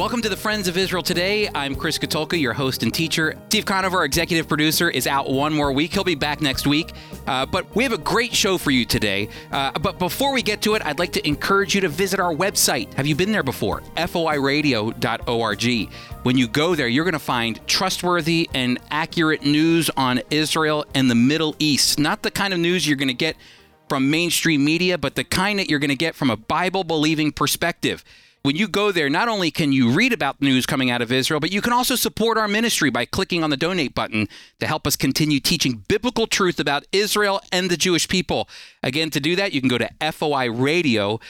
Welcome to the Friends of Israel Today. I'm Chris Katulka, your host and teacher. Steve Conover, our executive producer, is out one more week. He'll be back next week. But we have a great show for you today. But before we get to it, I'd like to encourage you to visit our website. Have you been there before? FOIRadio.org. When you go there, you're going to find trustworthy and accurate news on Israel and the Middle East. Not the kind of news you're going to get from mainstream media, but the kind that you're going to get from a Bible-believing perspective. When you go there, not only can you read about news coming out of Israel, but you can also support our ministry by clicking on the donate button to help us continue teaching biblical truth about Israel and the Jewish people. Again, to do that, you can go to FOIRadio.org.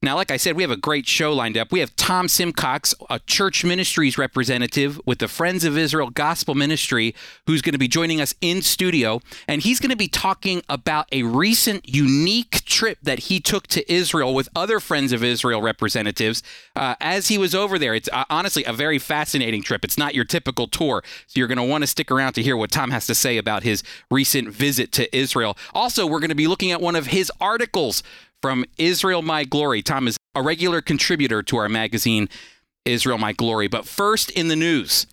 Now, like I said, we have a great show lined up. We have Tom Simcox, a church ministries representative with the Friends of Israel Gospel Ministry, who's going to be joining us in studio, and he's going to be talking about a recent unique trip that he took to Israel with other Friends of Israel representatives as he was over there. It's honestly a very fascinating trip. It's not your typical tour, so you're going to want to stick around to hear what Tom has to say about his recent visit to Israel. Also, we're going to be looking at one of his articles from Israel My Glory. Tom is a regular contributor to our magazine, Israel My Glory. But first in the news,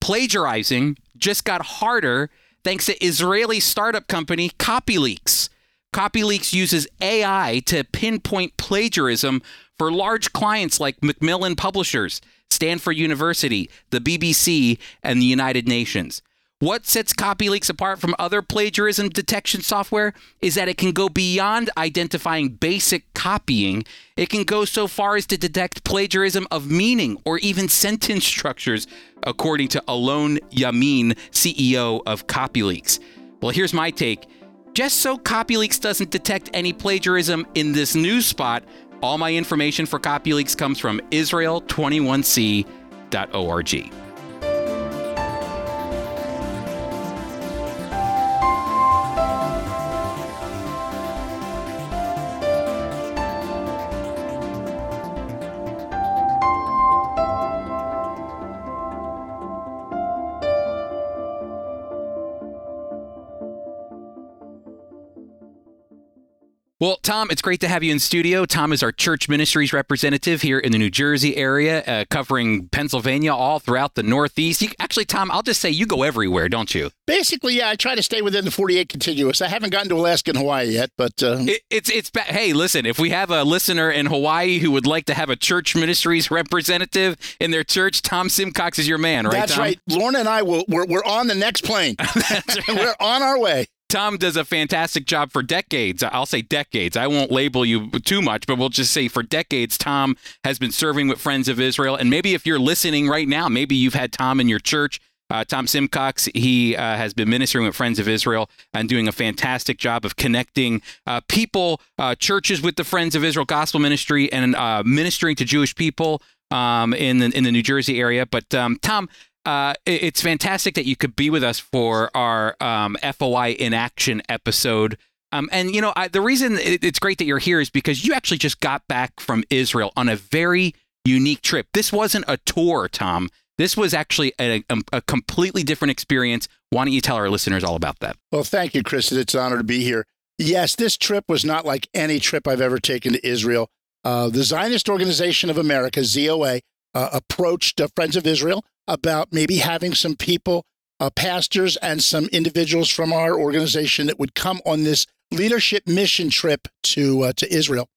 plagiarizing just got harder thanks to Israeli startup company CopyLeaks. CopyLeaks uses AI to pinpoint plagiarism for large clients like Macmillan Publishers, Stanford University, the BBC, and the United Nations. What sets CopyLeaks apart from other plagiarism detection software is that it can go beyond identifying basic copying. It can go so far as to detect plagiarism of meaning or even sentence structures, according to Alon Yamin, CEO of CopyLeaks. Well, here's my take. Just so CopyLeaks doesn't detect any plagiarism in this news spot, all my information for CopyLeaks comes from Israel21c.org. Well, Tom, it's great to have you in studio. Tom is our church ministries representative here in the New Jersey area, covering Pennsylvania, all throughout the Northeast. Actually, Tom, I'll just say you go everywhere, don't you? Basically, yeah. I try to stay within the 48 contiguous. I haven't gotten to Alaska and Hawaii yet, but... Hey, listen, if we have a listener in Hawaii who would like to have a church ministries representative in their church, Tom Simcox is your man, right, Tom? That's right. Lorna and I, we're on the next plane. We're on our way. Tom does a fantastic job for decades. I'll say decades. I won't label you too much, but we'll just say for decades, Tom has been serving with Friends of Israel. And maybe if you're listening right now, maybe you've had Tom in your church. Tom Simcox, he has been ministering with Friends of Israel and doing a fantastic job of connecting people, churches with the Friends of Israel Gospel Ministry and ministering to Jewish people in the New Jersey area. But Tom, it's fantastic that you could be with us for our FOI in Action episode. And, you know, the reason it's great that you're here is because you actually just got back from Israel on a very unique trip. This wasn't a tour, Tom. This was actually a completely different experience. Why don't you tell our listeners all about that? Well, thank you, Chris. It's an honor to be here. Yes, this trip was not like any trip I've ever taken to Israel. The Zionist Organization of America, ZOA, approached Friends of Israel about maybe having some people, pastors and some individuals from our organization that would come on this leadership mission trip to Israel.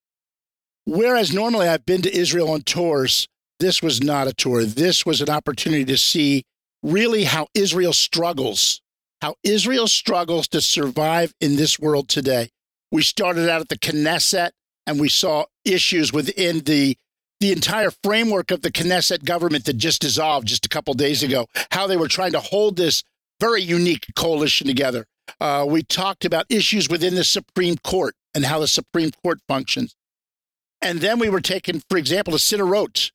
Whereas normally I've been to Israel on tours, this was not a tour. This was an opportunity to see really how Israel struggles to survive in this world today. We started out at the Knesset and we saw issues within the entire framework of the Knesset government that just dissolved just a couple days ago, how they were trying to hold this very unique coalition together. We talked about issues within the Supreme Court and how the Supreme Court functions. And then we were taken, for example, to Sderot,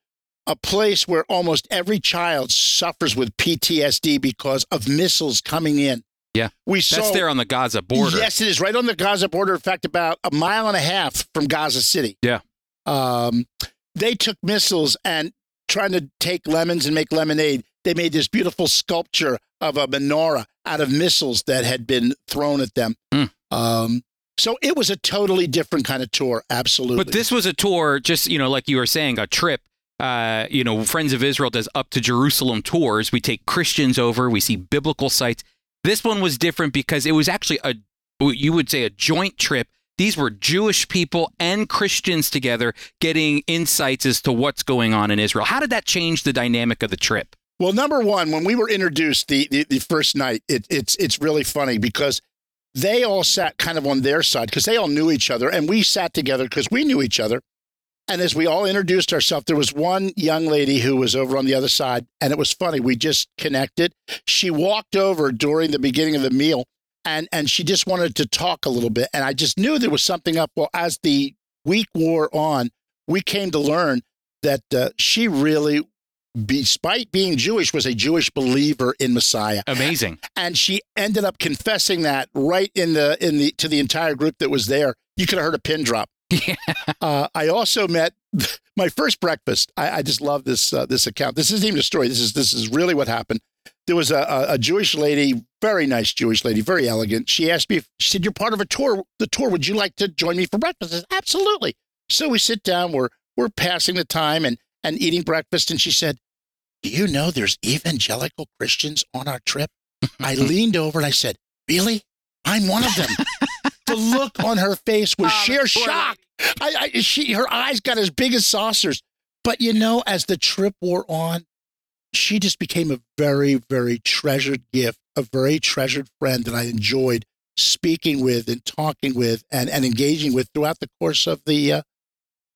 a place where almost every child suffers with PTSD because of missiles coming in. Yeah, that's there on the Gaza border. Yes, it is right on the Gaza border. In fact, about a mile and a half from Gaza City. Yeah. They took missiles and trying to take lemons and make lemonade. They made this beautiful sculpture of a menorah out of missiles that had been thrown at them. So it was a totally different kind of tour. Absolutely. But this was a tour, just, you know, like you were saying, a trip Friends of Israel does Up to Jerusalem tours. We take Christians over. We see biblical sites. This one was different because it was actually a joint trip. These were Jewish people and Christians together getting insights as to what's going on in Israel. How did that change the dynamic of the trip? Well, number one, when we were introduced the first night, it's really funny because they all sat kind of on their side because they all knew each other, and we sat together because we knew each other. And as we all introduced ourselves, there was one young lady who was over on the other side, and it was funny. We just connected. She walked over during the beginning of the meal, and she just wanted to talk a little bit. And I just knew there was something up. Well, as the week wore on, we came to learn that she really, despite being Jewish, was a Jewish believer in Messiah. Amazing. And she ended up confessing that right to the entire group that was there. You could have heard a pin drop. Yeah. I also met my first breakfast. I just love this account. This isn't even a story. This is really what happened. There was a Jewish lady, very nice Jewish lady, very elegant. She asked me, she said, "You're part of the tour. Would you like to join me for breakfast?" I said, "Absolutely." So we sit down. We're passing the time and eating breakfast. And she said, "Do you know there's evangelical Christians on our trip?" I leaned over and I said, "Really? I'm one of them." The look on her face was sheer shock. Her eyes got as big as saucers. But, as the trip wore on, she just became a very, very treasured gift, a very treasured friend that I enjoyed speaking with and talking with and engaging with throughout the course of the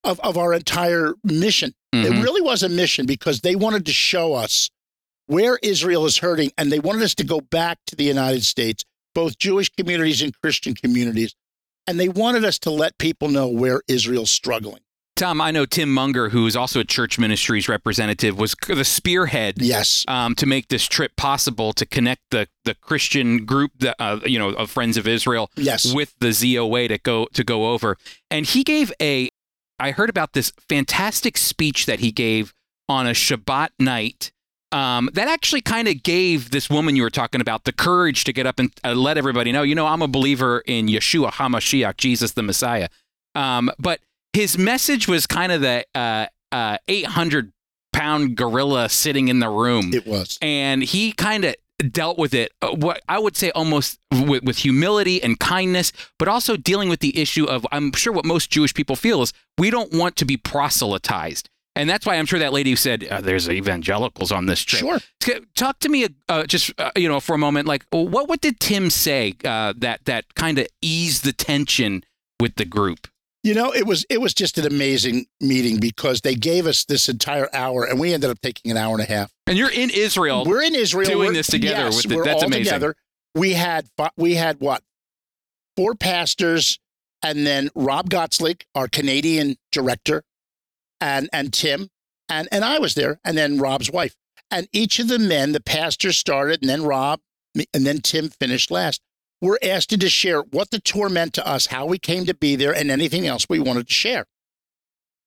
of our entire mission. Mm-hmm. It really was a mission because they wanted to show us where Israel is hurting, and they wanted us to go back to the United States, both Jewish communities and Christian communities, and they wanted us to let people know where Israel's struggling. Tom, I know Tim Munger, who is also a church ministries representative, was the spearhead to make this trip possible, to connect the Christian group of Friends of Israel with the ZOA to go over. And he gave I heard about this fantastic speech that he gave on a Shabbat night that actually kind of gave this woman you were talking about the courage to get up and let everybody know, I'm a believer in Yeshua HaMashiach, Jesus the Messiah. But his message was kind of the 800-pound gorilla sitting in the room. It was. And he kind of dealt with it, what I would say almost with humility and kindness, but also dealing with the issue of, I'm sure what most Jewish people feel is, we don't want to be proselytized. And that's why I'm sure that lady who said, there's evangelicals on this trip. Sure. Talk to me just for a moment, like, what did Tim say that kind of eased the tension with the group? It was just an amazing meeting because they gave us this entire hour, and we ended up taking an hour and a half. And you're in Israel. We're in Israel doing this together. Yes, that's all amazing. Together. We had what? 4 pastors, and then Rob Gotslick, our Canadian director, and Tim, and I was there, and then Rob's wife, and each of the men, the pastor started, and then Rob, and then Tim finished last. We're asked to share what the tour meant to us, how we came to be there, and anything else we wanted to share.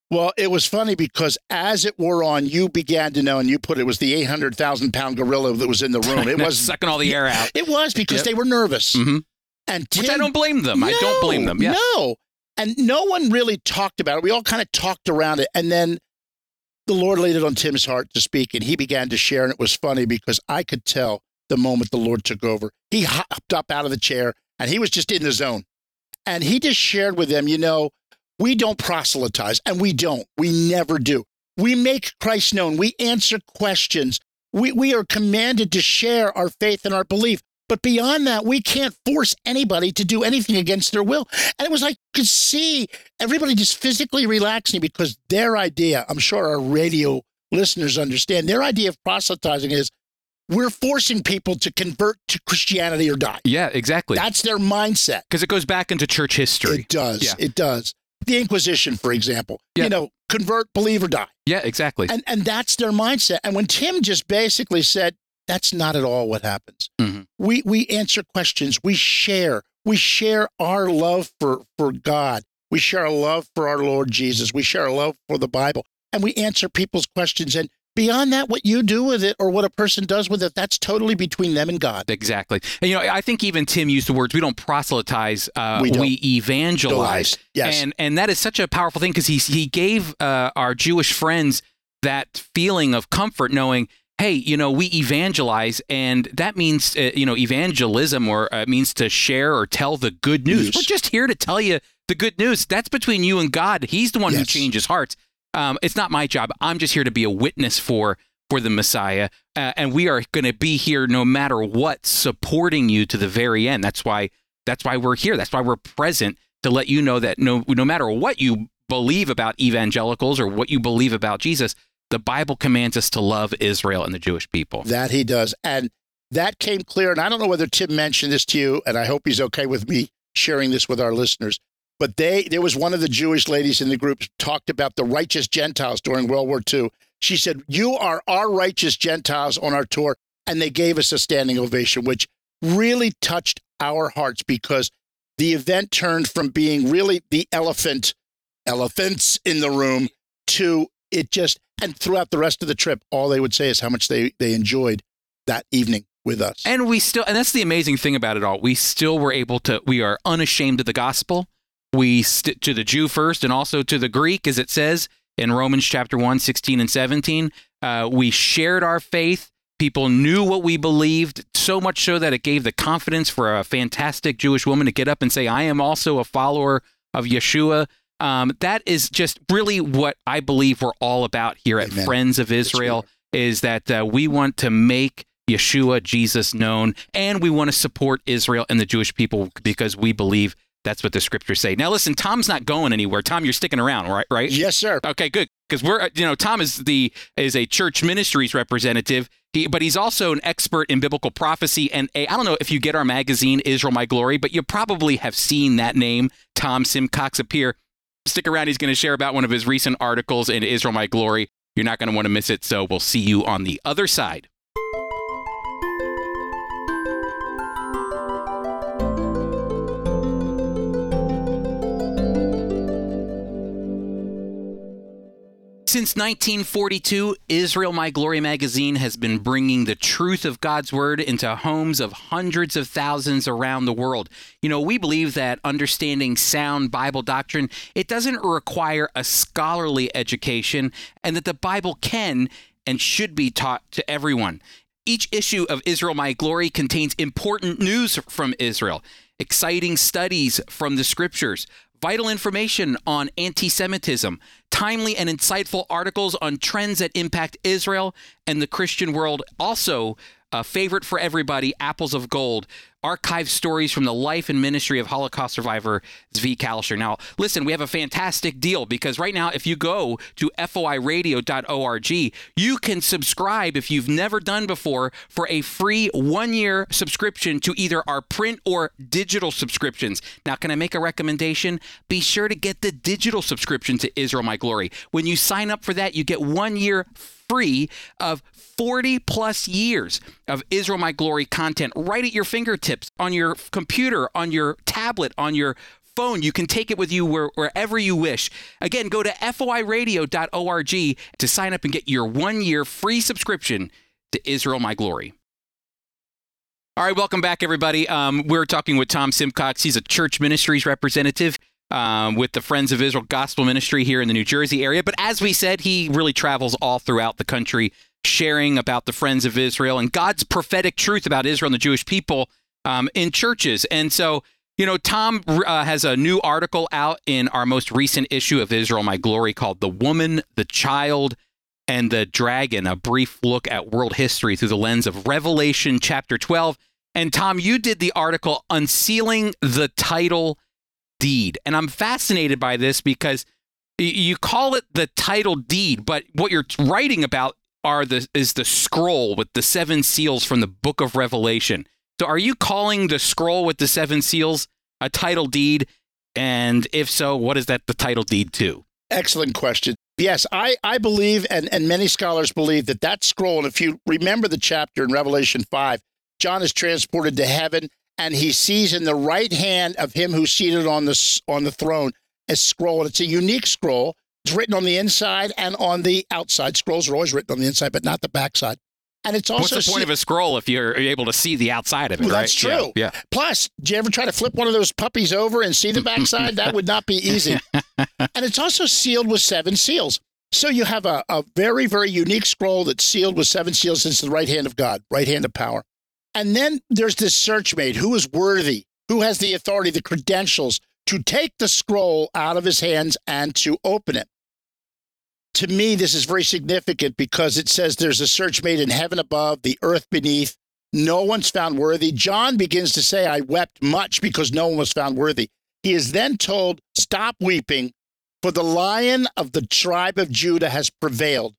Well, it was funny because as it wore on, you began to know, and you put it was the 800,000-pound gorilla that was in the room. It was sucking all the air out. It was because they were nervous. Mm-hmm. And Tim, which I don't blame them. No, I don't blame them. Yeah. No. And no one really talked about it. We all kind of talked around it. And then the Lord laid it on Tim's heart to speak, and he began to share. And it was funny because I could tell the moment the Lord took over. He hopped up out of the chair, and he was just in the zone. And he just shared with them, we don't proselytize, and we don't. We never do. We make Christ known. We answer questions. We are commanded to share our faith and our belief. But beyond that, we can't force anybody to do anything against their will. And it was like you could see everybody just physically relaxing because their idea, I'm sure our radio listeners understand, their idea of proselytizing is, we're forcing people to convert to Christianity or die. Yeah, exactly. That's their mindset. Because it goes back into church history. It does. Yeah. It does. The Inquisition, for example. Yeah. Convert, believe, or die. Yeah, exactly. And that's their mindset. And when Tim just basically said, that's not at all what happens. Mm-hmm. We answer questions. We share. We share our love for God. We share our love for our Lord Jesus. We share our love for the Bible. And we answer people's questions. And beyond that, what you do with it or what a person does with it, that's totally between them and God. Exactly. And, I think even Tim used the words, we don't proselytize, we evangelize. Yes. And that is such a powerful thing because he gave our Jewish friends that feeling of comfort knowing, hey, you know, we evangelize, and that means, you know, evangelism, or means to share or tell the good news. We're just here to tell you the good news. That's between you and God. He's the one who changes hearts. It's not my job. I'm just here to be a witness for the Messiah. And we are going to be here no matter what, supporting you to the very end. That's why we're here. That's why we're present, to let you know that no matter what you believe about evangelicals or what you believe about Jesus, the Bible commands us to love Israel and the Jewish people. That he does. And that came clear. And I don't know whether Tim mentioned this to you, and I hope he's okay with me sharing this with our listeners. But there was one of the Jewish ladies in the group talked about the righteous Gentiles during World War II. She said, "You are our righteous Gentiles on our tour." And they gave us a standing ovation, which really touched our hearts, because the event turned from being really the elephants in the room to it just, and throughout the rest of the trip, all they would say is how much they enjoyed that evening with us. And we still, and that's the amazing thing about it all. We still were able to, we are unashamed of the gospel. We stick to the Jew first and also to the Greek, as it says in Romans chapter 1, 16 and 17. We shared our faith. People knew what we believed, so much so that it gave the confidence for a fantastic Jewish woman to get up and say, "I am also a follower of Yeshua." That is just really what I believe we're all about here at Friends of Israel, is that we want to make Yeshua, Jesus, known, and we want to support Israel and the Jewish people because we believe that's what the scriptures say. Now, listen, Tom's not going anywhere. Tom, you're sticking around, right? Yes, sir. Okay, good. Because we're, you know, Tom is a church ministries representative, but he's also an expert in biblical prophecy. And I don't know if you get our magazine, Israel My Glory, but you probably have seen that name, Tom Simcox, appear. Stick around. He's going to share about one of his recent articles in Israel My Glory. You're not going to want to miss it. So we'll see you on the other side. Since 1942, Israel My Glory magazine has been bringing the truth of God's word into homes of hundreds of thousands around the world. You know, we believe that understanding sound Bible doctrine, it doesn't require a scholarly education, and that the Bible can and should be taught to everyone. Each issue of Israel My Glory contains important news from Israel, exciting studies from the scriptures, vital information on anti-Semitism, timely and insightful articles on trends that impact Israel and the Christian world. Also, a favorite for everybody, Apples of Gold, archive stories from the life and ministry of Holocaust survivor Zvi Kalischer. Now, listen, we have a fantastic deal, because right now, if you go to FOIRadio.org, you can subscribe, if you've never done before, for a free 1-year subscription to either our print or digital subscriptions. Now, can I make a recommendation? Be sure to get the digital subscription to Israel My Glory. When you sign up for that, you get 1 year free of 40 plus years of Israel My Glory content right at your fingertips, on your computer, on your tablet, on your phone. You can take it with you wherever you wish. Again, go to foiradio.org to sign up and get your 1-year free subscription to Israel My Glory. All right, welcome back, everybody. We're talking with Tom Simcox. He's a church ministries representative with the Friends of Israel Gospel Ministry here in the New Jersey area. But as we said, he really travels all throughout the country sharing about the Friends of Israel and God's prophetic truth about Israel and the Jewish people in churches. And so, you know, Tom has a new article out in our most recent issue of Israel My Glory called "The Woman, the Child, and the Dragon: A Brief Look at World History Through the Lens of Revelation Chapter 12. And Tom, you did the article "Unsealing the Title Deed." And I'm fascinated by this because you call it the title deed, but what you're writing about is the scroll with the seven seals from the book of Revelation. So are you calling the scroll with the seven seals a title deed? And if so, what is that the title deed to? Excellent question. Yes, I believe, and many scholars believe, that scroll, and if you remember the chapter in Revelation 5, John is transported to heaven, and he sees in the right hand of him who's seated on the throne a scroll. And it's a unique scroll. It's written on the inside and on the outside. Scrolls are always written on the inside, but not the backside. And it's also— what's the point of a scroll if you're able to see the outside of it, right? That's true. Yeah. Plus, do you ever try to flip one of those puppies over and see the backside? That would not be easy. And it's also sealed with seven seals. So you have a very, very unique scroll that's sealed with seven seals into the right hand of God, right hand of power. And then there's this search made. Who is worthy? Who has the authority, the credentials to take the scroll out of his hands and to open it? To me, this is very significant because it says there's a search made in heaven above, the earth beneath. No one's found worthy. John begins to say, I wept much because no one was found worthy. He is then told, stop weeping, for the Lion of the tribe of Judah has prevailed.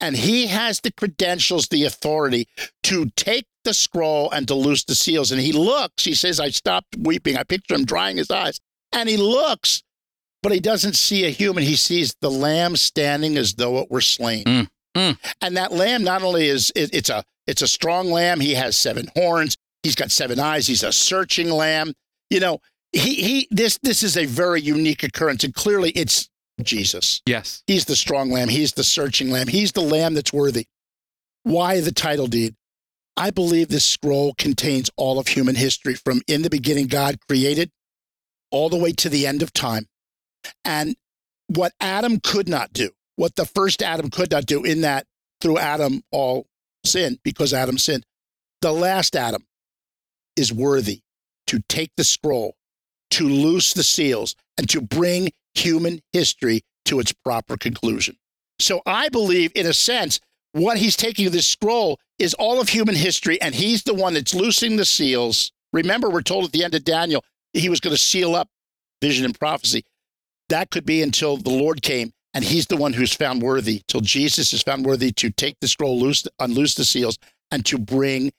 And he has the credentials, the authority to take the scroll and to loose the seals. And he looks, he says, I stopped weeping. I picture him drying his eyes. And he looks, but he doesn't see a human. He sees the lamb standing as though it were slain. And that lamb not only is, it's a strong lamb. He has seven horns. He's got seven eyes. He's a searching lamb. You know, this is a very unique occurrence. And clearly it's Jesus. Yes. He's the strong lamb. He's the searching lamb. He's the lamb that's worthy. Why the title deed? I believe this scroll contains all of human history from in the beginning God created all the way to the end of time. And what Adam could not do, what the first Adam could not do, in that through Adam all sinned because Adam sinned, the last Adam is worthy to take the scroll, to loose the seals, and to bring human history to its proper conclusion. So I believe, in a sense, what he's taking of this scroll is all of human history, and he's the one that's loosing the seals. Remember, we're told at the end of Daniel, he was going to seal up vision and prophecy. That could be until the Lord came, and he's the one who's found worthy, till Jesus is found worthy to take the scroll, unloose the seals, and to bring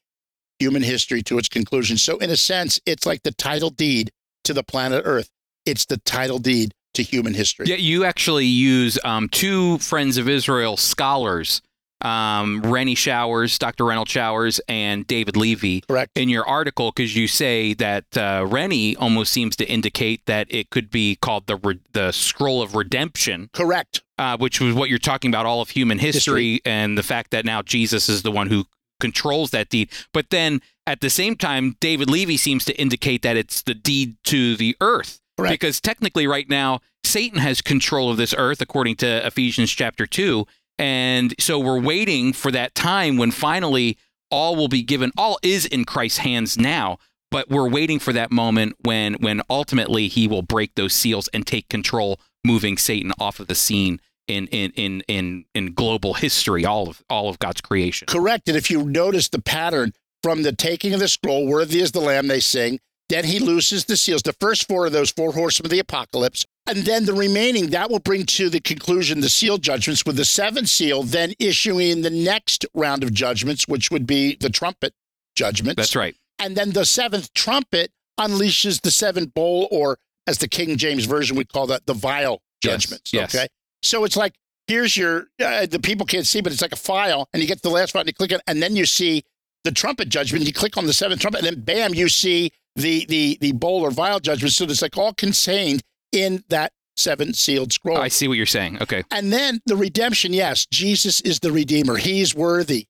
human history to its conclusion. So in a sense, it's like the title deed to the planet Earth. It's the title deed to human history. Yeah, you actually use two Friends of Israel scholars, Dr. Reynolds Showers and David Levy. Correct. In your article, because you say that Rennie almost seems to indicate that it could be called the Scroll of Redemption. Correct. Which was what you're talking about, all of human history and the fact that now Jesus is the one who controls that deed. But then at the same time, David Levy seems to indicate that it's the deed to the earth. Correct. Because technically right now, Satan has control of this earth, according to Ephesians chapter 2. And so we're waiting for that time when finally all will be given. All is in Christ's hands now, but we're waiting for that moment when ultimately he will break those seals and take control, moving Satan off of the scene in global history, all of God's creation. Correct. And if you notice the pattern from the taking of the scroll, worthy is the lamb, they sing. Then he looses the seals, the first four of those four horsemen of the apocalypse. And then the remaining, that will bring to the conclusion the seal judgments, with the seventh seal then issuing the next round of judgments, which would be the trumpet judgments. That's right. And then the seventh trumpet unleashes the seventh bowl, or as the King James Version would call that, the vial judgments. Yes. Okay. So it's like, here's your, the people can't see, but it's like a file, and you get to the last one, you click it, and then you see the trumpet judgment, you click on the seventh trumpet, and then bam, you see the bowl or vial judgment. So it's like all contained in that seven sealed scroll. Oh, I see what you're saying. Okay. And then the redemption. Yes, Jesus is the Redeemer. He's worthy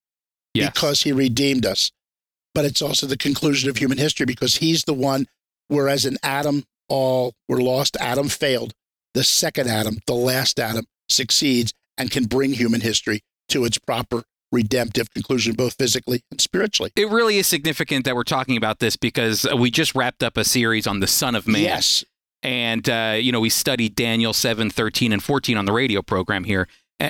because he redeemed us. But it's also the conclusion of human history, because he's the one, whereas in Adam, all were lost. Adam failed. The second Adam, the last Adam, succeeds and can bring human history to its proper redemptive conclusion, both physically and spiritually. It really is significant that we're talking about this, because we just wrapped up a series on the Son of Man. Yes. And, you know, we studied Daniel 7, 13, and 14 on the radio program here.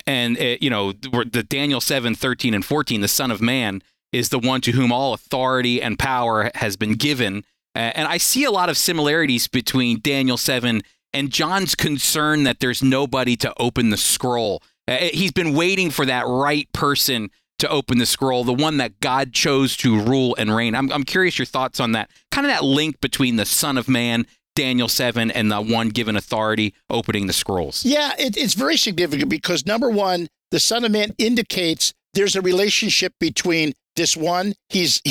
And you know, the Daniel 7, 13, and 14, the Son of Man is the one to whom all authority and power has been given. And I see a lot of similarities between Daniel 7 and John's concern that there's nobody to open the scroll. He's been waiting for that right person to open the scroll, the one that God chose to rule and reign. I'm curious your thoughts on that, kind of that link between the Son of Man, Daniel 7, and the one given authority opening the scrolls. Yeah, it's very significant because, number one, the Son of Man indicates there's a relationship between this one, he's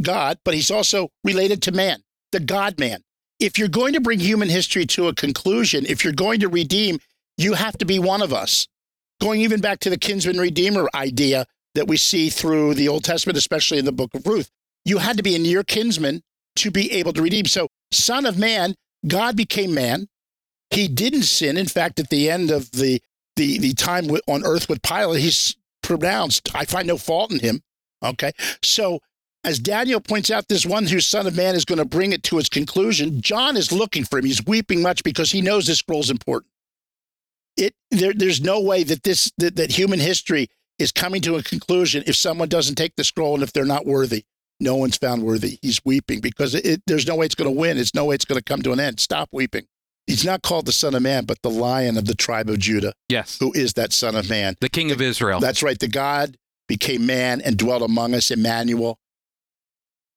God, but he's also related to man, the God-man. If you're going to bring human history to a conclusion, if you're going to redeem, you have to be one of us. Going even back to the kinsman redeemer idea that we see through the Old Testament, especially in the book of Ruth, you had to be a near kinsman to be able to redeem. So, Son of Man, God became man. He didn't sin. In fact, at the end of the the time on earth with Pilate, he's pronounced, I find no fault in him. Okay, so as Daniel points out, this one whose Son of Man is going to bring it to its conclusion, John is looking for him. He's weeping much because he knows this scroll is important. There's no way that that human history is coming to a conclusion if someone doesn't take the scroll and if they're not worthy. No one's found worthy. He's weeping because there's no way it's going to win. It's no way it's going to come to an end. Stop weeping. He's not called the Son of Man, but the Lion of the tribe of Judah. Yes. Who is that Son of Man? The King of Israel. That's right. The God became man and dwelt among us. Emmanuel,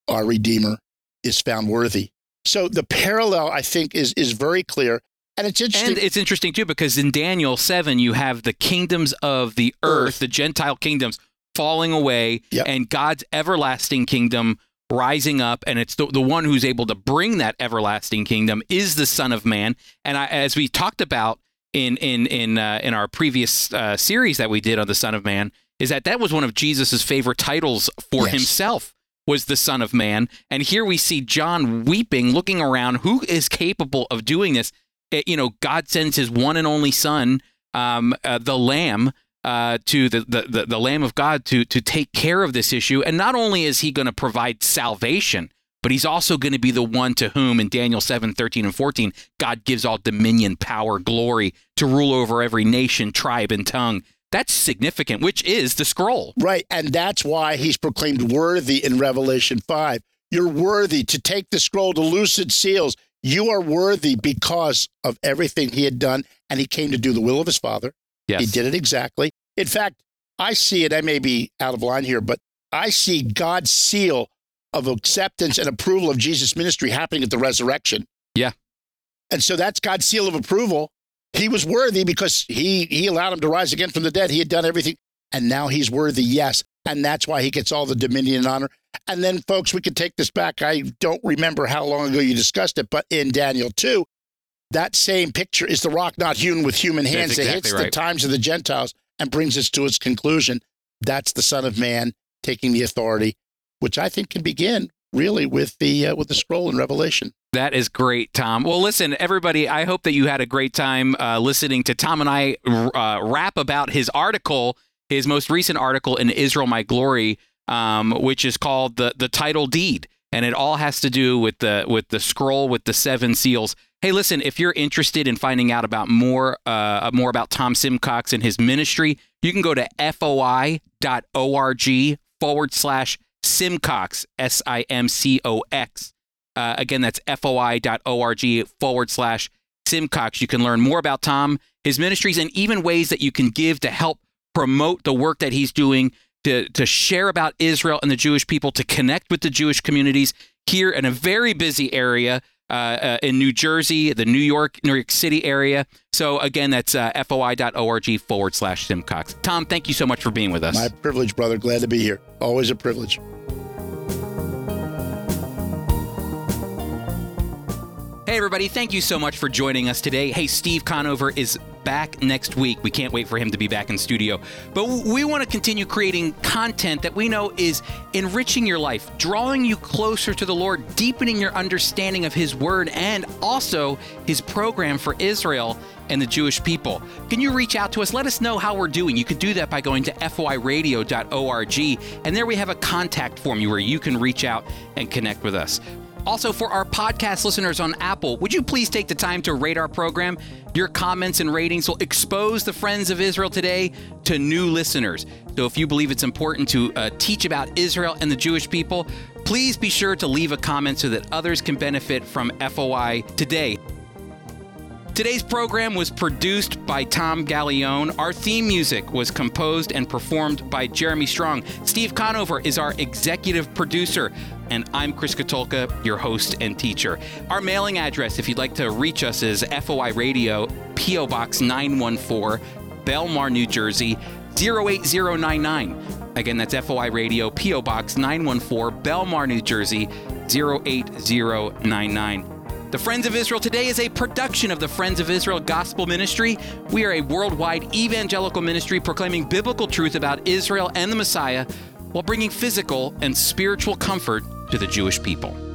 our Redeemer, is found worthy. So the parallel, I think, is very clear. And it's interesting. And it's interesting, too, because in Daniel 7, you have the kingdoms of the earth, the Gentile kingdoms, falling away, and God's everlasting kingdom rising up. And it's the one who's able to bring that everlasting kingdom is the Son of Man. And as we talked about in our previous series that we did on the Son of Man, is that was one of Jesus's favorite titles for himself, was the Son of Man. And here we see John weeping, looking around, who is capable of doing this? God sends his one and only Son, the Lamb, to the Lamb of God to take care of this issue. And not only is he going to provide salvation, but he's also going to be the one to whom, in Daniel 7, 13, and 14, God gives all dominion, power, glory to rule over every nation, tribe, and tongue. That's significant, which is the scroll. Right, and that's why he's proclaimed worthy in Revelation 5. You're worthy to take the scroll, to loose its seals. You are worthy because of everything he had done, and he came to do the will of his Father. Yes. He did it exactly. In fact, I see it, I may be out of line here, but I see God's seal of acceptance and approval of Jesus' ministry happening at the resurrection. Yeah. And so that's God's seal of approval. He was worthy because he allowed him to rise again from the dead. He had done everything, and now he's worthy, yes. And that's why he gets all the dominion and honor. And then, folks, we could take this back. I don't remember how long ago you discussed it, but in Daniel 2, that same picture is the rock not hewn with human hands that hits the times of the Gentiles and brings us to its conclusion. That's the Son of Man taking the authority, which I think can begin really with the scroll in Revelation. That is great, Tom. Well, listen, everybody, I hope that you had a great time listening to Tom and I rap about his article, his most recent article in Israel My Glory, which is called the Title Deed. And it all has to do with the scroll with the seven seals. Hey, listen, if you're interested in finding out about more about Tom Simcox and his ministry, you can go to FOI.org/Simcox, SIMCOX. Again, that's FOI.org/Simcox. You can learn more about Tom, his ministries, and even ways that you can give to help promote the work that he's doing, to share about Israel and the Jewish people, to connect with the Jewish communities here in a very busy area in New Jersey, the New York City area. So again, that's FOI.org/Simcox. Tom, thank you so much for being with us. My privilege, brother. Glad to be here. Always a privilege. Hey, everybody. Thank you so much for joining us today. Hey, Steve Conover is back next week. We can't wait for him to be back in studio. But we want to continue creating content that we know is enriching your life, drawing you closer to the Lord, deepening your understanding of His Word, and also His program for Israel and the Jewish people. Can you reach out to us? Let us know how we're doing. You can do that by going to FOIRadio.org, and there we have a contact form where you can reach out and connect with us. Also, for our podcast listeners on Apple, would you please take the time to rate our program? Your comments and ratings will expose the Friends of Israel Today to new listeners. So if you believe it's important to teach about Israel and the Jewish people, please be sure to leave a comment so that others can benefit from FOI Today. Today's program was produced by Tom Gallione. Our theme music was composed and performed by Jeremy Strong. Steve Conover is our executive producer. And I'm Chris Katulka, your host and teacher. Our mailing address, if you'd like to reach us, is FOI Radio, P.O. Box 914, Belmar, New Jersey, 08099. Again, that's FOI Radio, P.O. Box 914, Belmar, New Jersey, 08099. The Friends of Israel Today is a production of the Friends of Israel Gospel Ministry. We are a worldwide evangelical ministry proclaiming biblical truth about Israel and the Messiah, while bringing physical and spiritual comfort to the Jewish people.